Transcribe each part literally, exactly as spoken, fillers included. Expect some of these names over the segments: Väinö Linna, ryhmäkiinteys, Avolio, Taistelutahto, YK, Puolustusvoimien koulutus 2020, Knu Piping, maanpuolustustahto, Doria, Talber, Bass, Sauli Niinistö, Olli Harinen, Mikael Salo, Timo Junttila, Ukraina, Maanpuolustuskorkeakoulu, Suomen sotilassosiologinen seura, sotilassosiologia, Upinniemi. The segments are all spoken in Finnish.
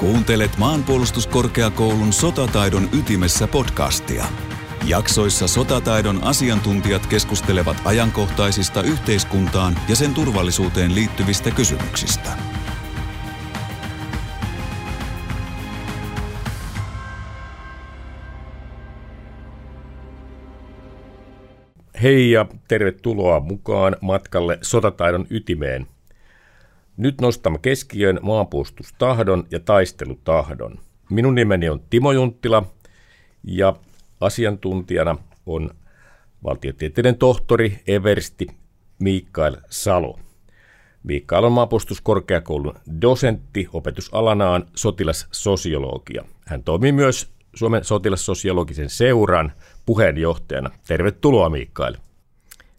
Kuuntelet Maanpuolustuskorkeakoulun Sotataidon ytimessä podcastia. Jaksoissa sotataidon asiantuntijat keskustelevat ajankohtaisista yhteiskuntaan ja sen turvallisuuteen liittyvistä kysymyksistä. Hei ja tervetuloa mukaan matkalle sotataidon ytimeen. Nyt nostamme keskiöön maanpuolustustahdon ja taistelutahdon. Minun nimeni on Timo Junttila ja asiantuntijana on valtiotieteiden tohtori, eversti Mikael Salo. Mikael on Maanpuolustuskorkeakoulun dosentti, opetusalanaan sotilassosiologia. Hän toimii myös Suomen sotilassosiologisen seuran puheenjohtajana. Tervetuloa, Mikael.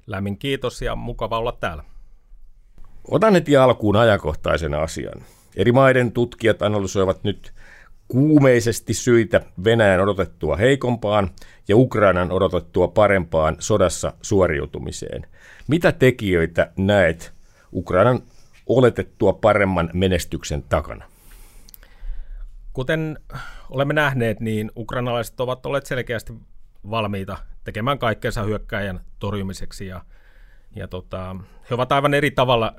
Lämmin kiitos ja mukava olla täällä. Otan heti alkuun ajankohtaisen asian. Eri maiden tutkijat analysoivat nyt kuumeisesti syitä Venäjän odotettua heikompaan ja Ukrainan odotettua parempaan sodassa suoriutumiseen. Mitä tekijöitä näet Ukrainan oletettua paremman menestyksen takana? Kuten olemme nähneet, niin ukrainalaiset ovat olleet selkeästi valmiita tekemään kaikkensa hyökkääjän torjumiseksi ja, ja tota, he ovat aivan eri tavalla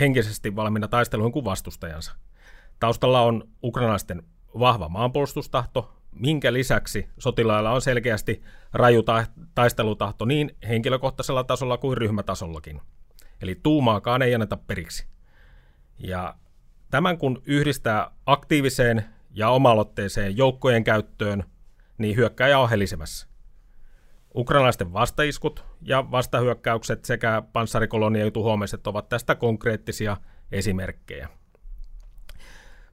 henkisesti valmiina taisteluun kuin vastustajansa. Taustalla on ukrainalaisten vahva maanpuolustustahto, minkä lisäksi sotilailla on selkeästi raju taistelutahto niin henkilökohtaisella tasolla kuin ryhmätasollakin. Eli tuumaakaan ei anneta periksi. Ja tämän kun yhdistää aktiiviseen ja oma-aloitteeseen joukkojen käyttöön, niin hyökkääjä on helisemässä. Ukrainalaisten vastaiskut ja vastahyökkäykset sekä panssarikolonien jutuhuomeiset ovat tästä konkreettisia esimerkkejä.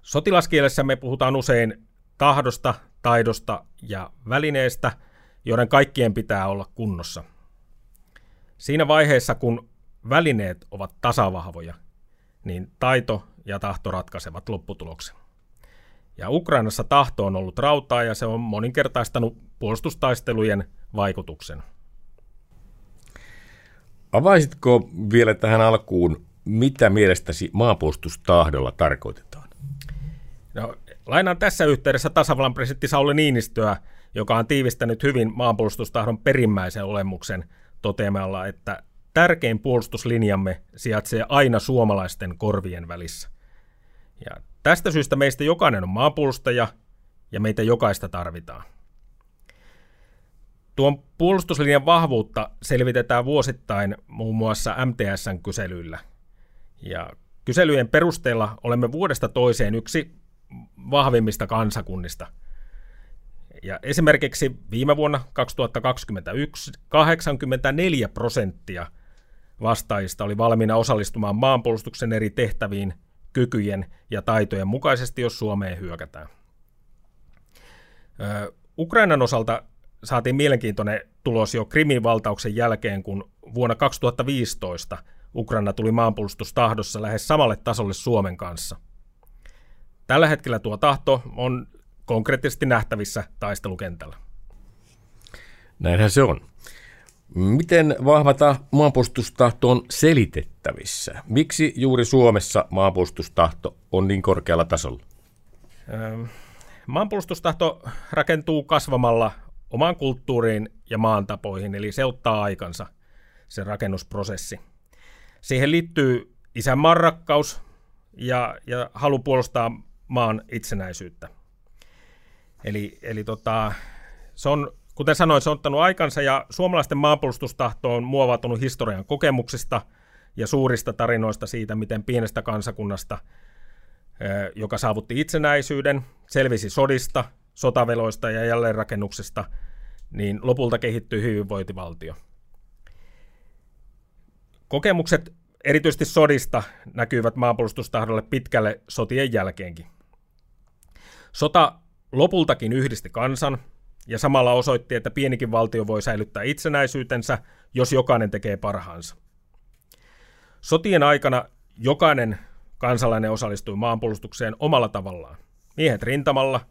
Sotilaskielessä me puhutaan usein tahdosta, taidosta ja välineestä, joiden kaikkien pitää olla kunnossa. Siinä vaiheessa, kun välineet ovat tasavahvoja, niin taito ja tahto ratkaisevat lopputuloksen. Ja Ukrainassa tahto on ollut rautaa ja se on moninkertaistanut puolustustaistelujen vaikutuksen. Avaisitko vielä tähän alkuun, mitä mielestäsi maanpuolustustahdolla tarkoitetaan? No, lainaan tässä yhteydessä tasavallan presidentti Sauli Niinistöä, joka on tiivistänyt hyvin maanpuolustustahdon perimmäisen olemuksen toteamalla, että tärkein puolustuslinjamme sijaitsee aina suomalaisten korvien välissä. Ja tästä syystä meistä jokainen on maanpuolustaja ja meitä jokaista tarvitaan. Tuon puolustuslinjan vahvuutta selvitetään vuosittain muun muassa M T S-kyselyillä. Ja kyselyjen perusteella olemme vuodesta toiseen yksi vahvimmista kansakunnista. Ja esimerkiksi viime vuonna kaksituhattakaksikymmentäyksi kahdeksankymmentäneljä prosenttia vastaajista oli valmiina osallistumaan maanpuolustuksen eri tehtäviin kykyjen ja taitojen mukaisesti, jos Suomeen hyökätään. Ö, Ukrainan osalta saatiin mielenkiintoinen tulos jo Krimin valtauksen jälkeen, kun vuonna kaksituhattaviisitoista Ukraina tuli maanpuolustustahdossa lähes samalle tasolle Suomen kanssa. Tällä hetkellä tuo tahto on konkreettisesti nähtävissä taistelukentällä. Näinhän se on. Miten vahva maanpuolustustahto on selitettävissä? Miksi juuri Suomessa maanpuolustustahto on niin korkealla tasolla? Öö, maanpuolustustahto rakentuu kasvamalla omaan kulttuuriin ja maantapoihin, eli se ottaa aikansa, se rakennusprosessi. Siihen liittyy isänmaan rakkaus ja, ja halu puolustaa maan itsenäisyyttä. Eli, eli tota, se on, kuten sanoin, se on ottanut aikansa ja suomalaisten maanpuolustustahto on muovautunut historian kokemuksista ja suurista tarinoista siitä, miten pienestä kansakunnasta, joka saavutti itsenäisyyden, selvisi sodista, sotaveloista ja jälleenrakennuksesta, niin lopulta kehittyi hyvinvointivaltio. Kokemukset erityisesti sodista näkyvät maanpuolustustahdolle pitkälle sotien jälkeenkin. Sota lopultakin yhdisti kansan ja samalla osoitti, että pienikin valtio voi säilyttää itsenäisyytensä, jos jokainen tekee parhaansa. Sotien aikana jokainen kansalainen osallistui maanpuolustukseen omalla tavallaan. Miehet rintamalla,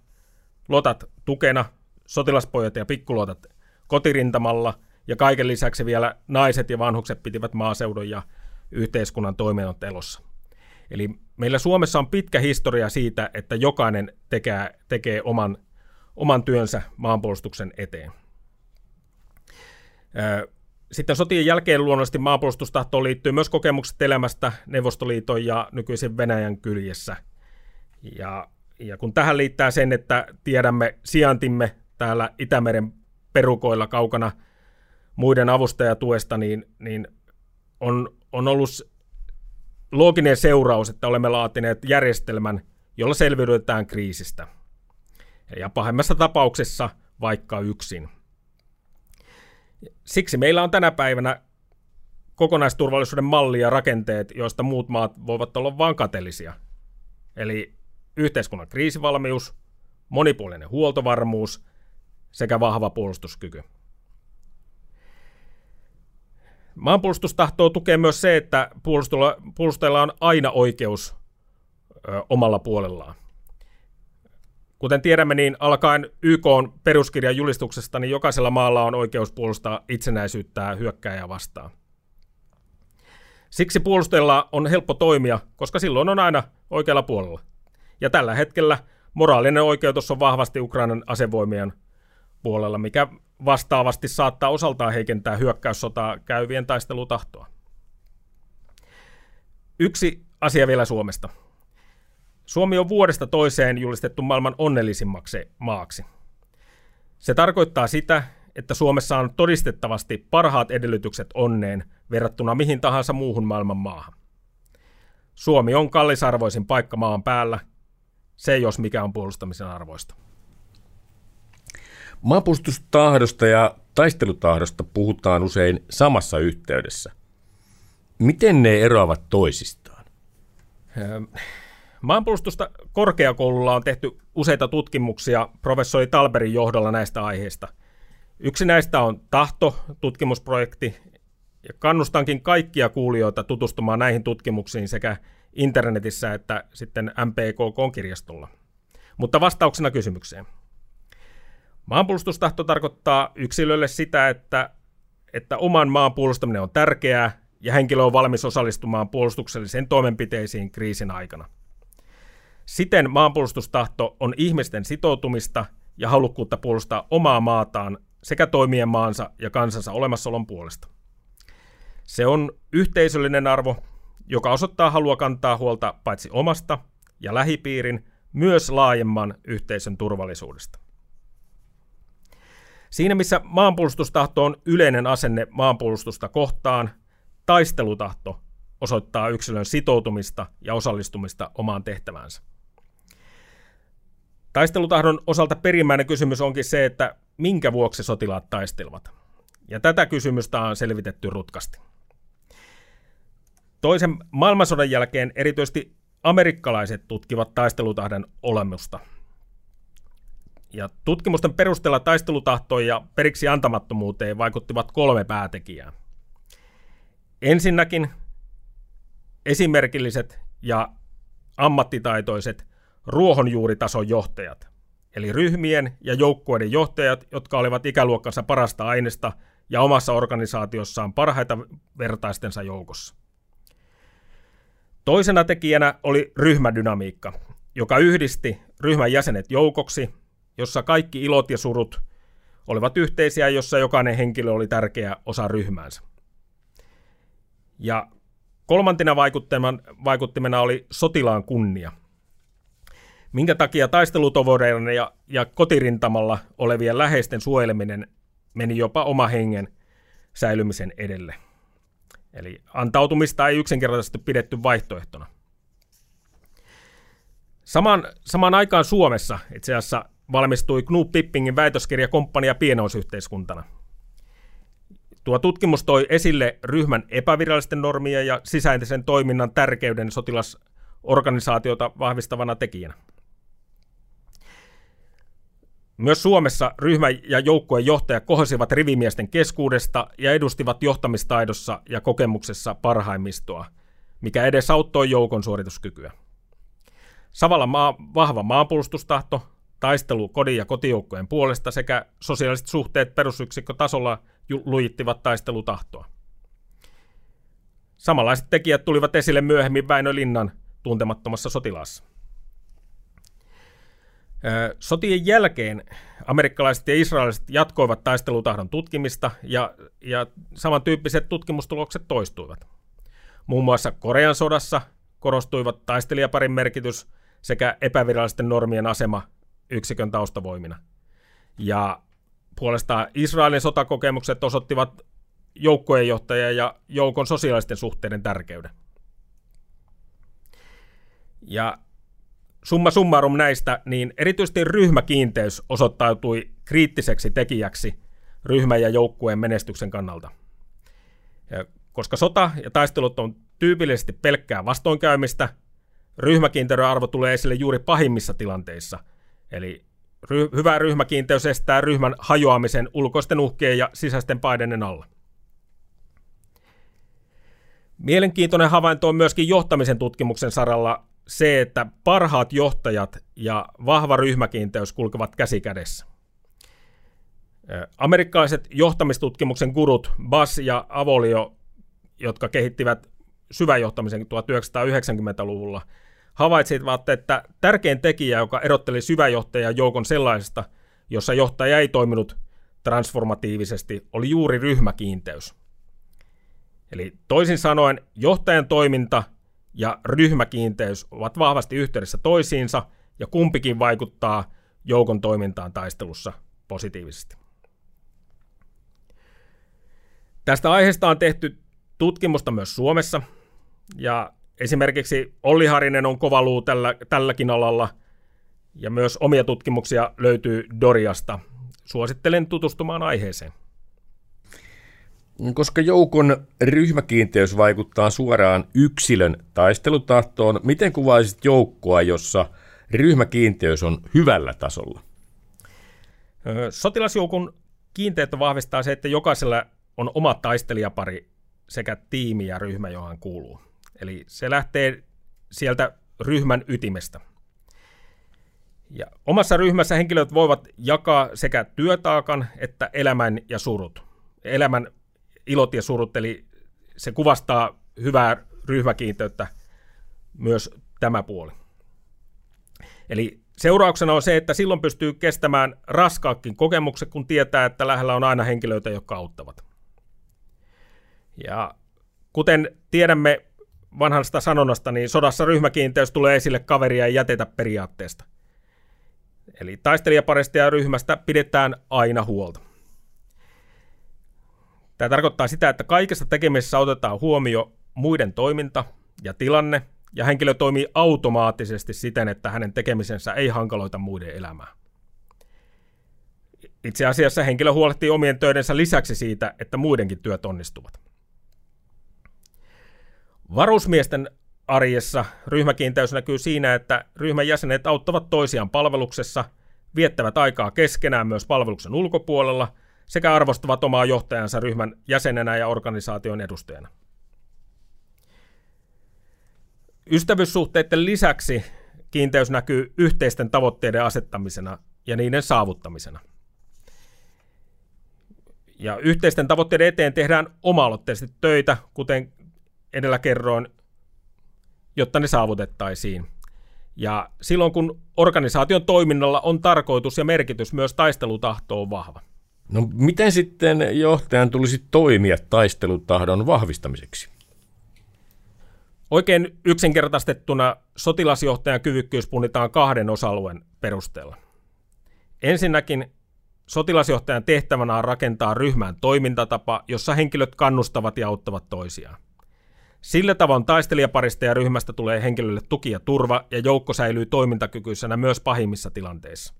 lotat tukena, sotilaspojat ja pikkulotat kotirintamalla ja kaiken lisäksi vielä naiset ja vanhukset pitivät maaseudun ja yhteiskunnan toiminnot elossa. Eli meillä Suomessa on pitkä historia siitä, että jokainen tekee, tekee oman, oman työnsä maanpuolustuksen eteen. Sitten sotien jälkeen luonnollisesti maanpuolustustahtoon liittyy myös kokemukset elämästä Neuvostoliiton ja nykyisen Venäjän kyljessä. Ja, ja kun tähän liittää sen, että tiedämme sijaintimme täällä Itämeren perukoilla kaukana muiden avustajatuesta, niin, niin on, on ollut looginen seuraus, että olemme laatineet järjestelmän, jolla selviydytään kriisistä. Ja pahemmassa tapauksessa vaikka yksin. Siksi meillä on tänä päivänä kokonaisturvallisuuden malli ja rakenteet, joista muut maat voivat olla vain kateellisia. Eli yhteiskunnan kriisivalmius, monipuolinen huoltovarmuus sekä vahva puolustuskyky. Maanpuolustustahtoa tukee myös se, että puolustajilla on aina oikeus ö, omalla puolellaan. Kuten tiedämme, niin alkaen Y K:n peruskirjan julistuksesta, niin jokaisella maalla on oikeus puolustaa itsenäisyyttään hyökkääjää vastaan. Siksi puolustajilla on helppo toimia, koska silloin on aina oikealla puolella. Ja tällä hetkellä moraalinen oikeutus on vahvasti Ukrainan asevoimien puolella, mikä vastaavasti saattaa osaltaan heikentää hyökkäyssotaa käyvien taistelutahtoa. Yksi asia vielä Suomesta. Suomi on vuodesta toiseen julistettu maailman onnellisimmaksi maaksi. Se tarkoittaa sitä, että Suomessa on todistettavasti parhaat edellytykset onneen verrattuna mihin tahansa muuhun maailman maahan. Suomi on kallisarvoisin paikka maan päällä. Se jos mikä on puolustamisen arvoista. Maanpuolustustahdosta ja taistelutahdosta puhutaan usein samassa yhteydessä. Miten ne eroavat toisistaan? Maanpuolustusta korkeakoululla on tehty useita tutkimuksia professori Talberin johdolla näistä aiheista. Yksi näistä on Tahto-tutkimusprojekti, ja kannustankin kaikkia kuulijoita tutustumaan näihin tutkimuksiin sekä internetissä että sitten M P K K-kirjastolla. Mutta vastauksena kysymykseen. Maanpuolustustahto tarkoittaa yksilölle sitä, että, että oman maan puolustaminen on tärkeää ja henkilö on valmis osallistumaan puolustuksellisiin toimenpiteisiin kriisin aikana. Siten maanpuolustustahto on ihmisten sitoutumista ja halukkuutta puolustaa omaa maataan sekä toimien maansa ja kansansa olemassaolon puolesta. Se on yhteisöllinen arvo, joka osoittaa halua kantaa huolta paitsi omasta ja lähipiirin, myös laajemman yhteisön turvallisuudesta. Siinä missä maanpuolustustahto on yleinen asenne maanpuolustusta kohtaan, taistelutahto osoittaa yksilön sitoutumista ja osallistumista omaan tehtäväänsä. Taistelutahdon osalta perimmäinen kysymys onkin se, että minkä vuoksi sotilaat taistelevat. Ja tätä kysymystä on selvitetty rutkasti. Toisen maailmansodan jälkeen erityisesti amerikkalaiset tutkivat taistelutahdon olemusta. Ja tutkimusten perusteella taistelutahtoon ja periksi antamattomuuteen vaikuttivat kolme päätekijää. Ensinnäkin esimerkilliset ja ammattitaitoiset ruohonjuuritason johtajat, eli ryhmien ja joukkueiden johtajat, jotka olivat ikäluokkansa parasta aineesta ja omassa organisaatiossaan parhaita vertaistensa joukossa. Toisena tekijänä oli ryhmädynamiikka, joka yhdisti ryhmän jäsenet joukoksi, jossa kaikki ilot ja surut olivat yhteisiä, jossa jokainen henkilö oli tärkeä osa ryhmäänsä. Ja kolmantena vaikuttimena oli sotilaan kunnia, minkä takia taistelutovereiden ja, ja kotirintamalla olevien läheisten suojeleminen meni jopa oma hengen säilymisen edelle. Eli antautumista ei yksinkertaisesti pidetty vaihtoehtona. Saman, samaan aikaan Suomessa itse asiassa valmistui Knu Pipingin väitöskirja Komppania pienoisyhteiskuntana. Tuo tutkimus toi esille ryhmän epävirallisten normien ja sisäisen toiminnan tärkeyden sotilasorganisaatiota vahvistavana tekijänä. Myös Suomessa ryhmä- ja joukkueen johtajat kohosivat rivimiesten keskuudesta ja edustivat johtamistaidossa ja kokemuksessa parhaimmistoa, mikä edesauttoi joukon suorituskykyä. Samalla maa, vahva maanpuolustustahto, taistelu kodin ja kotijoukkojen puolesta sekä sosiaaliset suhteet perusyksikkötasolla lujittivat taistelutahtoa. Samanlaiset tekijät tulivat esille myöhemmin Väinö Linnan tuntemattomassa sotilaassa. Sotien jälkeen amerikkalaiset ja israeliset jatkoivat taistelutahdon tutkimista ja, ja samantyyppiset tutkimustulokset toistuivat. Muun muassa Korean sodassa korostuivat taistelijaparin merkitys sekä epävirallisten normien asema yksikön taustavoimina. Ja puolestaan Israelin sotakokemukset osoittivat joukkojen johtajan ja joukon sosiaalisten suhteiden tärkeyden. Ja summa summarum näistä, niin erityisesti ryhmäkiinteys osoittautui kriittiseksi tekijäksi ryhmän ja joukkueen menestyksen kannalta. Ja koska sota ja taistelut on tyypillisesti pelkkää vastoinkäymistä, ryhmäkiinteyden arvo tulee esille juuri pahimmissa tilanteissa. Eli ry- hyvä ryhmäkiinteys estää ryhmän hajoamisen ulkoisten uhkien ja sisäisten paineiden alla. Mielenkiintoinen havainto on myöskin johtamisen tutkimuksen saralla se, että parhaat johtajat ja vahva ryhmäkiinteys kulkevat käsi kädessä. Amerikkalaiset johtamistutkimuksen gurut Bass ja Avolio, jotka kehittivät syväjohtamisen tuhatyhdeksänsataayhdeksänkymmentäluvulla, havaitsivat, että tärkein tekijä, joka erotteli syväjohtajan joukon sellaisesta, jossa johtaja ei toiminut transformatiivisesti, oli juuri ryhmäkiinteys. Eli toisin sanoen johtajan toiminta ja ryhmäkiinteys ovat vahvasti yhteydessä toisiinsa ja kumpikin vaikuttaa joukon toimintaan taistelussa positiivisesti. Tästä aiheesta on tehty tutkimusta myös Suomessa ja esimerkiksi Olli Harinen on kova luu tällä, tälläkin alalla ja myös omia tutkimuksia löytyy Doriasta. Suosittelen tutustumaan aiheeseen. Koska joukon ryhmäkiinteys vaikuttaa suoraan yksilön taistelutahtoon, miten kuvaisit joukkoa, jossa ryhmäkiinteys on hyvällä tasolla? Sotilasjoukon kiinteyttä vahvistaa se, että jokaisella on oma taistelijapari sekä tiimi ja ryhmä, johon kuuluu. Eli se lähtee sieltä ryhmän ytimestä. Ja omassa ryhmässä henkilöt voivat jakaa sekä työtaakan että elämän ja surut. Elämän ilot ja surut, eli se kuvastaa hyvää ryhmäkiinteyttä myös tämä puoli. Eli seurauksena on se, että silloin pystyy kestämään raskaakin kokemukset, kun tietää, että lähellä on aina henkilöitä, jotka auttavat. Ja kuten tiedämme vanhasta sanonnasta, niin sodassa ryhmäkiinteys tulee esille kaveria ei jätetä periaatteesta. Eli taistelijaparista ja ryhmästä pidetään aina huolta. Tämä tarkoittaa sitä, että kaikessa tekemisessä otetaan huomioon muiden toiminta ja tilanne, ja henkilö toimii automaattisesti siten, että hänen tekemisensä ei hankaloita muiden elämää. Itse asiassa henkilö huolehtii omien töidensä lisäksi siitä, että muidenkin työt onnistuvat. Varusmiesten arjessa ryhmäkiinteys näkyy siinä, että ryhmän jäsenet auttavat toisiaan palveluksessa, viettävät aikaa keskenään myös palveluksen ulkopuolella, sekä arvostavat omaa johtajansa ryhmän jäsenenä ja organisaation edustajana. Ystävyyssuhteiden lisäksi kiinteys näkyy yhteisten tavoitteiden asettamisena ja niiden saavuttamisena. Ja yhteisten tavoitteiden eteen tehdään oma-aloitteisesti töitä, kuten edellä kerroin, jotta ne saavutettaisiin. Ja silloin kun organisaation toiminnalla on tarkoitus ja merkitys, myös taistelutahto on vahva. No miten sitten johtajan tulisi toimia taistelutahdon vahvistamiseksi? Oikein yksinkertaistettuna sotilasjohtajan kyvykkyys punnitaan kahden osa-alueen perusteella. Ensinnäkin sotilasjohtajan tehtävänä on rakentaa ryhmän toimintatapa, jossa henkilöt kannustavat ja auttavat toisiaan. Sillä tavoin taistelijaparista ja ryhmästä tulee henkilölle tuki ja turva, ja joukko säilyy toimintakykyisenä myös pahimmissa tilanteissa.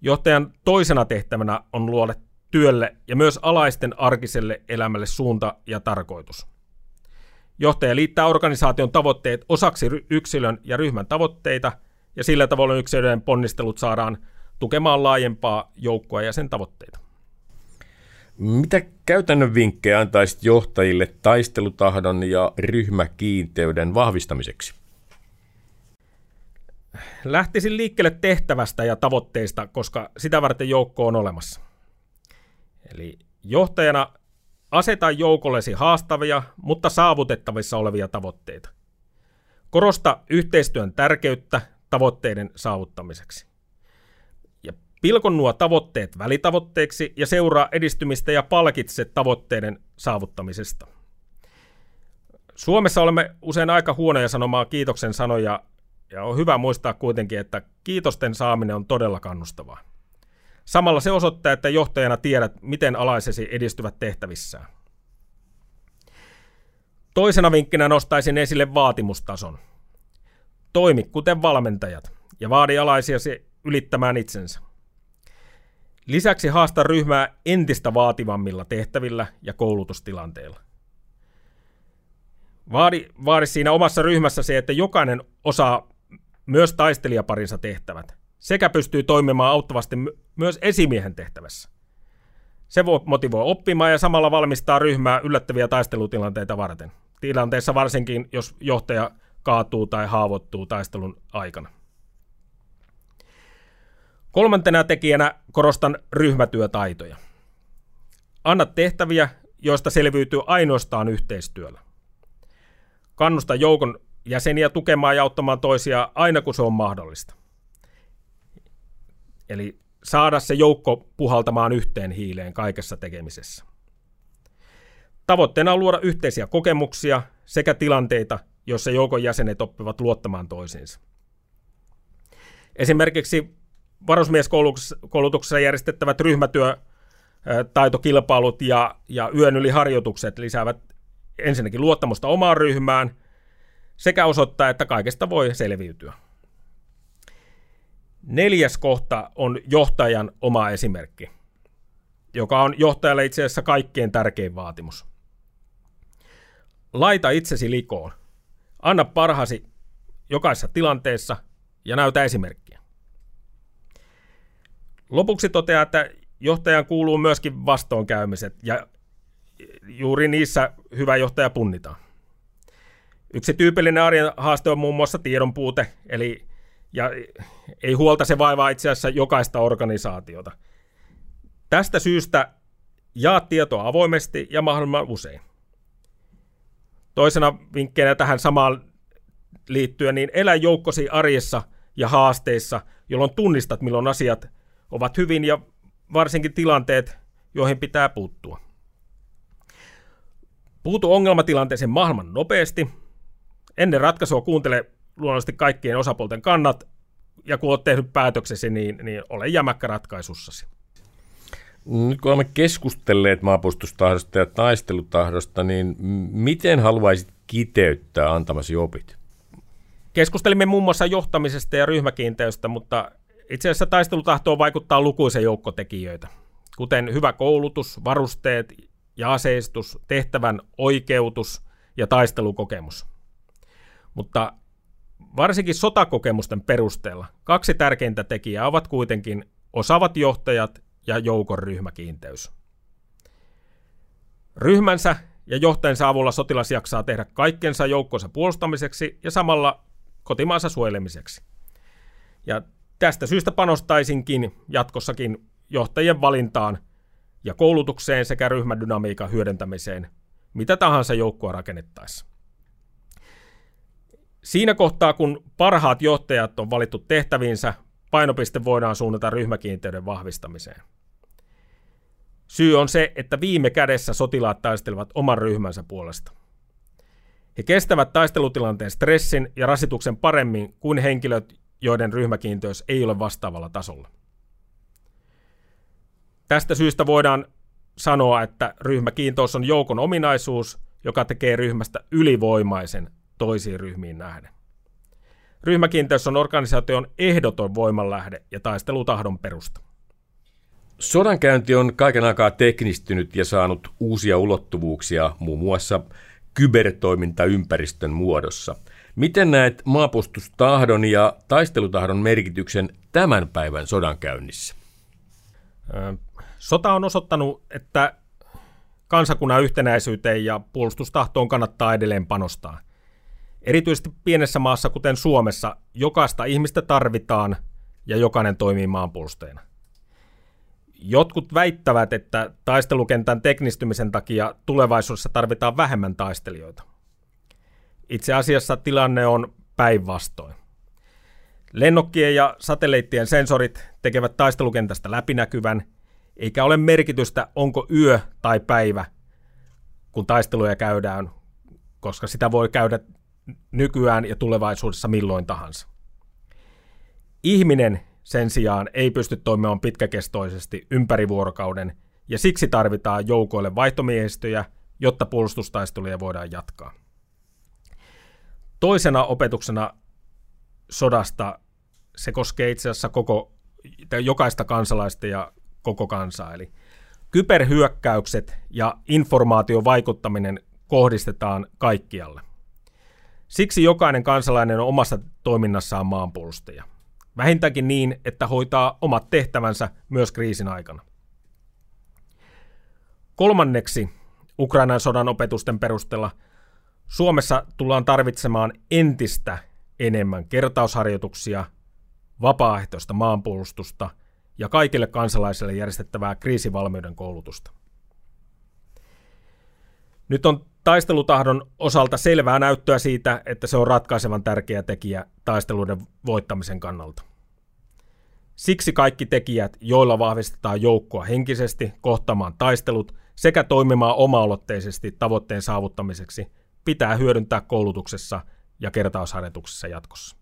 Johtajan toisena tehtävänä on luoda työlle ja myös alaisten arkiselle elämälle suunta ja tarkoitus. Johtaja liittää organisaation tavoitteet osaksi yksilön ja ryhmän tavoitteita, ja sillä tavalla yksilön ponnistelut saadaan tukemaan laajempaa joukkoa ja sen tavoitteita. Mitä käytännön vinkkejä antaisit johtajille taistelutahdon ja ryhmäkiinteyden vahvistamiseksi? Lähtisin liikkeelle tehtävästä ja tavoitteista, koska sitä varten joukko on olemassa. Eli johtajana aseta joukollesi haastavia, mutta saavutettavissa olevia tavoitteita. Korosta yhteistyön tärkeyttä tavoitteiden saavuttamiseksi. Ja pilkon nuo tavoitteet välitavoitteiksi ja seuraa edistymistä ja palkitse tavoitteiden saavuttamisesta. Suomessa olemme usein aika huonoja sanomaan kiitoksen sanoja, ja on hyvä muistaa kuitenkin, että kiitosten saaminen on todella kannustavaa. Samalla se osoittaa, että johtajana tiedät, miten alaisesi edistyvät tehtävissään. Toisena vinkkinä nostaisin esille vaatimustason. Toimi kuten valmentajat ja vaadi alaisiasi ylittämään itsensä. Lisäksi haasta ryhmää entistä vaativammilla tehtävillä ja koulutustilanteilla. Vaadi, vaadi siinä omassa ryhmässäsi, että jokainen osaa myös taistelijaparinsa tehtävät sekä pystyy toimimaan auttavasti myös esimiehen tehtävässä. Se motivoi oppimaan ja samalla valmistaa ryhmää yllättäviä taistelutilanteita varten. Tilanteessa varsinkin, jos johtaja kaatuu tai haavoittuu taistelun aikana. Kolmantena tekijänä korostan ryhmätyötaitoja. Anna tehtäviä, joista selviytyy ainoastaan yhteistyöllä. Kannusta joukon jäseniä tukemaan ja auttamaan toisiaan aina, kun se on mahdollista. Eli saada se joukko puhaltamaan yhteen hiileen kaikessa tekemisessä. Tavoitteena on luoda yhteisiä kokemuksia sekä tilanteita, joissa joukon jäsenet oppivat luottamaan toisiinsa. Esimerkiksi varusmieskoulutuksessa järjestettävät ryhmätyötaitokilpailut ja, ja yön yli harjoitukset lisäävät ensinnäkin luottamusta omaan ryhmään sekä osoittaa, että kaikesta voi selviytyä. Neljäs kohta on johtajan oma esimerkki, joka on johtajalle itse asiassa kaikkein tärkein vaatimus. Laita itsesi likoon. Anna parhaasi jokaisessa tilanteessa ja näytä esimerkkiä. Lopuksi toteaa, että johtajan kuuluu myöskin vastoinkäymiset ja juuri niissä hyvä johtaja punnitaan. Yksi tyypillinen arjen haaste on muun muassa tiedon puute, eli ja ei huolta se vaivaa itse asiassa jokaista organisaatiota. Tästä syystä jaa tietoa avoimesti ja mahdollisimman usein. Toisena vinkkinä tähän samaan liittyen, niin elä joukkosi arjessa ja haasteissa, jolloin tunnistat, milloin asiat ovat hyvin ja varsinkin tilanteet, joihin pitää puuttua. Puutu ongelmatilanteeseen mahdollisimman nopeasti. Ennen ratkaisua kuuntele luonnollisesti kaikkien osapuolten kannat, ja kun olet tehnyt päätöksesi, niin, niin ole jämäkkä ratkaisussasi. Nyt kun olemme keskustelleet maanpuolustustahdosta ja taistelutahdosta, niin miten haluaisit kiteyttää antamasi opit? Keskustelimme muun muassa johtamisesta ja ryhmäkiinteystä, mutta itse asiassa taistelutahtoon vaikuttaa lukuisen joukkotekijöitä, kuten hyvä koulutus, varusteet ja aseistus, tehtävän oikeutus ja taistelukokemus. Mutta varsinkin sotakokemusten perusteella kaksi tärkeintä tekijää ovat kuitenkin osaavat johtajat ja joukon ryhmäkiinteys. Ryhmänsä ja johtajansa avulla sotilas jaksaa tehdä kaikkensa joukkonsa puolustamiseksi ja samalla kotimaansa suojelemiseksi. Ja tästä syystä panostaisinkin jatkossakin johtajien valintaan ja koulutukseen sekä ryhmädynamiikan hyödyntämiseen mitä tahansa joukkoa rakennettaessa. Siinä kohtaa, kun parhaat johtajat on valittu tehtäviinsä, painopiste voidaan suunnata ryhmäkiinteyden vahvistamiseen. Syy on se, että viime kädessä sotilaat taistelevat oman ryhmänsä puolesta. He kestävät taistelutilanteen stressin ja rasituksen paremmin kuin henkilöt, joiden ryhmäkiinteys ei ole vastaavalla tasolla. Tästä syystä voidaan sanoa, että ryhmäkiinteys on joukon ominaisuus, joka tekee ryhmästä ylivoimaisen toisiin ryhmiin nähden. Ryhmäkiinteys on organisaation ehdoton voimanlähde ja taistelutahdon perusta. Sodankäynti on kaiken aikaa teknistynyt ja saanut uusia ulottuvuuksia muun muassa kybertoimintaympäristön muodossa. Miten näet maanpuolustustahdon ja taistelutahdon merkityksen tämän päivän sodankäynnissä? Sota on osoittanut, että kansakunnan yhtenäisyyteen ja puolustustahtoon kannattaa edelleen panostaa. Erityisesti pienessä maassa, kuten Suomessa, jokaista ihmistä tarvitaan ja jokainen toimii maanpuolustajana. Jotkut väittävät, että taistelukentän teknistymisen takia tulevaisuudessa tarvitaan vähemmän taistelijoita. Itse asiassa tilanne on päinvastoin. Lennokkien ja satelliittien sensorit tekevät taistelukentästä läpinäkyvän, eikä ole merkitystä, onko yö tai päivä, kun taisteluja käydään, koska sitä voi käydä nykyään ja tulevaisuudessa milloin tahansa. Ihminen sen sijaan ei pysty toimimaan pitkäkestoisesti ympäri vuorokauden, ja siksi tarvitaan joukoille vaihtomiehistöjä, jotta puolustustaisteluja voidaan jatkaa. Toisena opetuksena sodasta se koskee itse asiassa koko, jokaista kansalaista ja koko kansaa. Eli kyberhyökkäykset ja informaatiovaikuttaminen kohdistetaan kaikkialle. Siksi jokainen kansalainen on omassa toiminnassaan maanpuolustaja. Vähintäänkin niin, että hoitaa omat tehtävänsä myös kriisin aikana. Kolmanneksi Ukrainan sodan opetusten perusteella Suomessa tullaan tarvitsemaan entistä enemmän kertausharjoituksia, vapaaehtoista maanpuolustusta ja kaikille kansalaisille järjestettävää kriisivalmiuden koulutusta. Nyt on taistelutahdon osalta selvää näyttöä siitä, että se on ratkaisevan tärkeä tekijä taisteluiden voittamisen kannalta. Siksi kaikki tekijät, joilla vahvistetaan joukkoa henkisesti kohtaamaan taistelut sekä toimimaan oma-aloitteisesti tavoitteen saavuttamiseksi, pitää hyödyntää koulutuksessa ja kertausharjoituksessa jatkossa.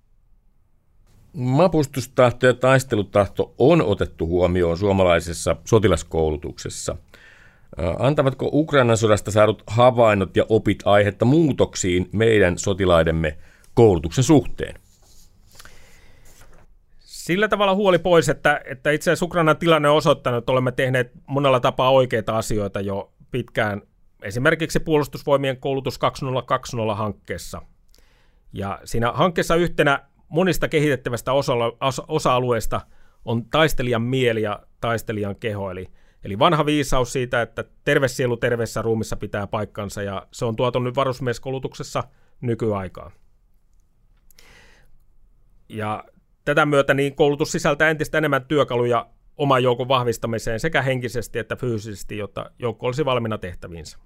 Maanpuolustustahto ja taistelutahto on otettu huomioon suomalaisessa sotilaskoulutuksessa. Antavatko Ukrainan sodasta saadut havainnot ja opit aihetta muutoksiin meidän sotilaidemme koulutuksen suhteen? Sillä tavalla huoli pois, että, että itse asiassa Ukrainan tilanne on osoittanut, että olemme tehneet monella tapaa oikeita asioita jo pitkään, esimerkiksi Puolustusvoimien koulutus kaksituhattakaksikymmentä-hankkeessa. Ja siinä hankkeessa yhtenä monista kehitettävästä osa-alueista on taistelijan mieli ja taistelijan keho, eli Eli vanha viisaus siitä, että terve sielu terveessä ruumissa pitää paikkansa, ja se on tuotu nyt varusmieskoulutuksessa nykyaikaan. Ja tätä myötä niin koulutus sisältää entistä enemmän työkaluja oman joukon vahvistamiseen sekä henkisesti että fyysisesti, jotta joukko olisi valmiina tehtäviinsä.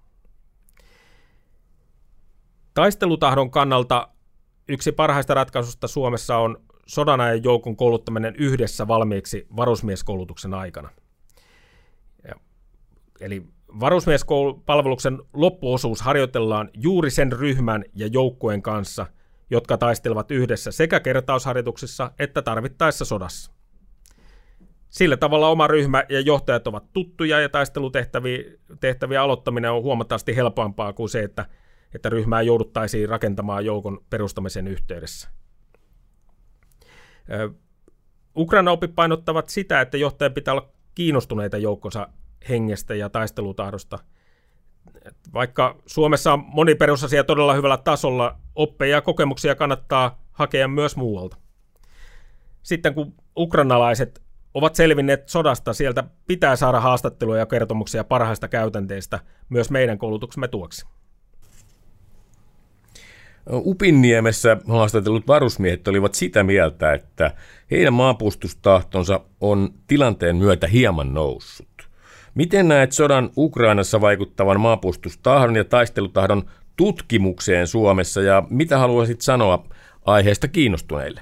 Taistelutahdon kannalta yksi parhaista ratkaisusta Suomessa on sodanajan joukon kouluttaminen yhdessä valmiiksi varusmieskoulutuksen aikana. Eli varusmiespalveluksen loppuosuus harjoitellaan juuri sen ryhmän ja joukkueen kanssa, jotka taistelevat yhdessä sekä kertausharjoituksissa että tarvittaessa sodassa. Sillä tavalla oma ryhmä ja johtajat ovat tuttuja ja taistelutehtäviä aloittaminen on huomattavasti helpompaa kuin se, että, että ryhmää jouduttaisiin rakentamaan joukon perustamisen yhteydessä. Ukraina opit painottavat sitä, että johtajan pitää olla kiinnostuneita joukkonsa hengestä ja taistelutahdosta. Vaikka Suomessa on moni perusasia todella hyvällä tasolla, oppeja ja kokemuksia kannattaa hakea myös muualta. Sitten kun ukrainalaiset ovat selvinneet sodasta, sieltä pitää saada haastatteluja ja kertomuksia parhaista käytänteistä myös meidän koulutuksemme tuoksi. Upinniemessä haastatellut varusmiehet olivat sitä mieltä, että heidän maanpuolustustahtonsa on tilanteen myötä hieman noussut. Miten näet sodan Ukrainassa vaikuttavan maanpuolustustahdon ja taistelutahdon tutkimukseen Suomessa, ja mitä haluaisit sanoa aiheesta kiinnostuneille?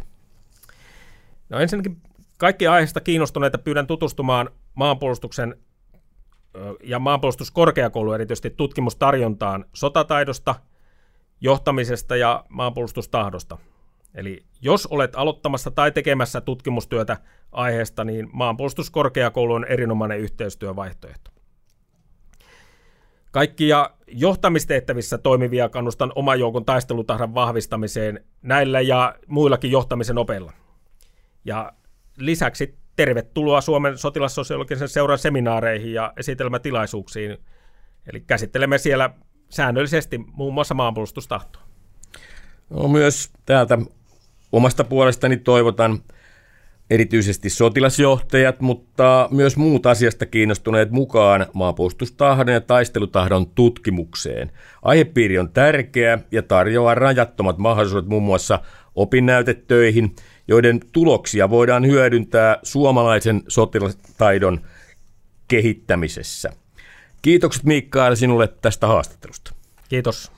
No ensinnäkin kaikki aiheesta kiinnostuneita pyydän tutustumaan maanpuolustuksen ja maanpuolustuskorkeakoulun erityisesti tutkimustarjontaan sotataidosta, johtamisesta ja maanpuolustustahdosta. Eli jos olet aloittamassa tai tekemässä tutkimustyötä aiheesta, niin Maanpuolustuskorkeakoulu on erinomainen yhteistyövaihtoehto. Kaikkia johtamistehtävissä toimivia kannustan oman joukon taistelutahdon vahvistamiseen näillä ja muillakin johtamisen opeilla. Ja lisäksi tervetuloa Suomen sotilassosiologisen seuran seminaareihin ja esitelmätilaisuuksiin. Eli käsittelemme siellä säännöllisesti muun muassa maanpuolustustahtoa. No, myös täältä omasta puolestani toivotan erityisesti sotilasjohtajat, mutta myös muut asiasta kiinnostuneet mukaan maanpuolustustahdon ja taistelutahdon tutkimukseen. Aihepiiri on tärkeä ja tarjoaa rajattomat mahdollisuudet muun muassa opinnäytetöihin, joiden tuloksia voidaan hyödyntää suomalaisen sotilastaidon kehittämisessä. Kiitokset Mikael sinulle tästä haastattelusta. Kiitos.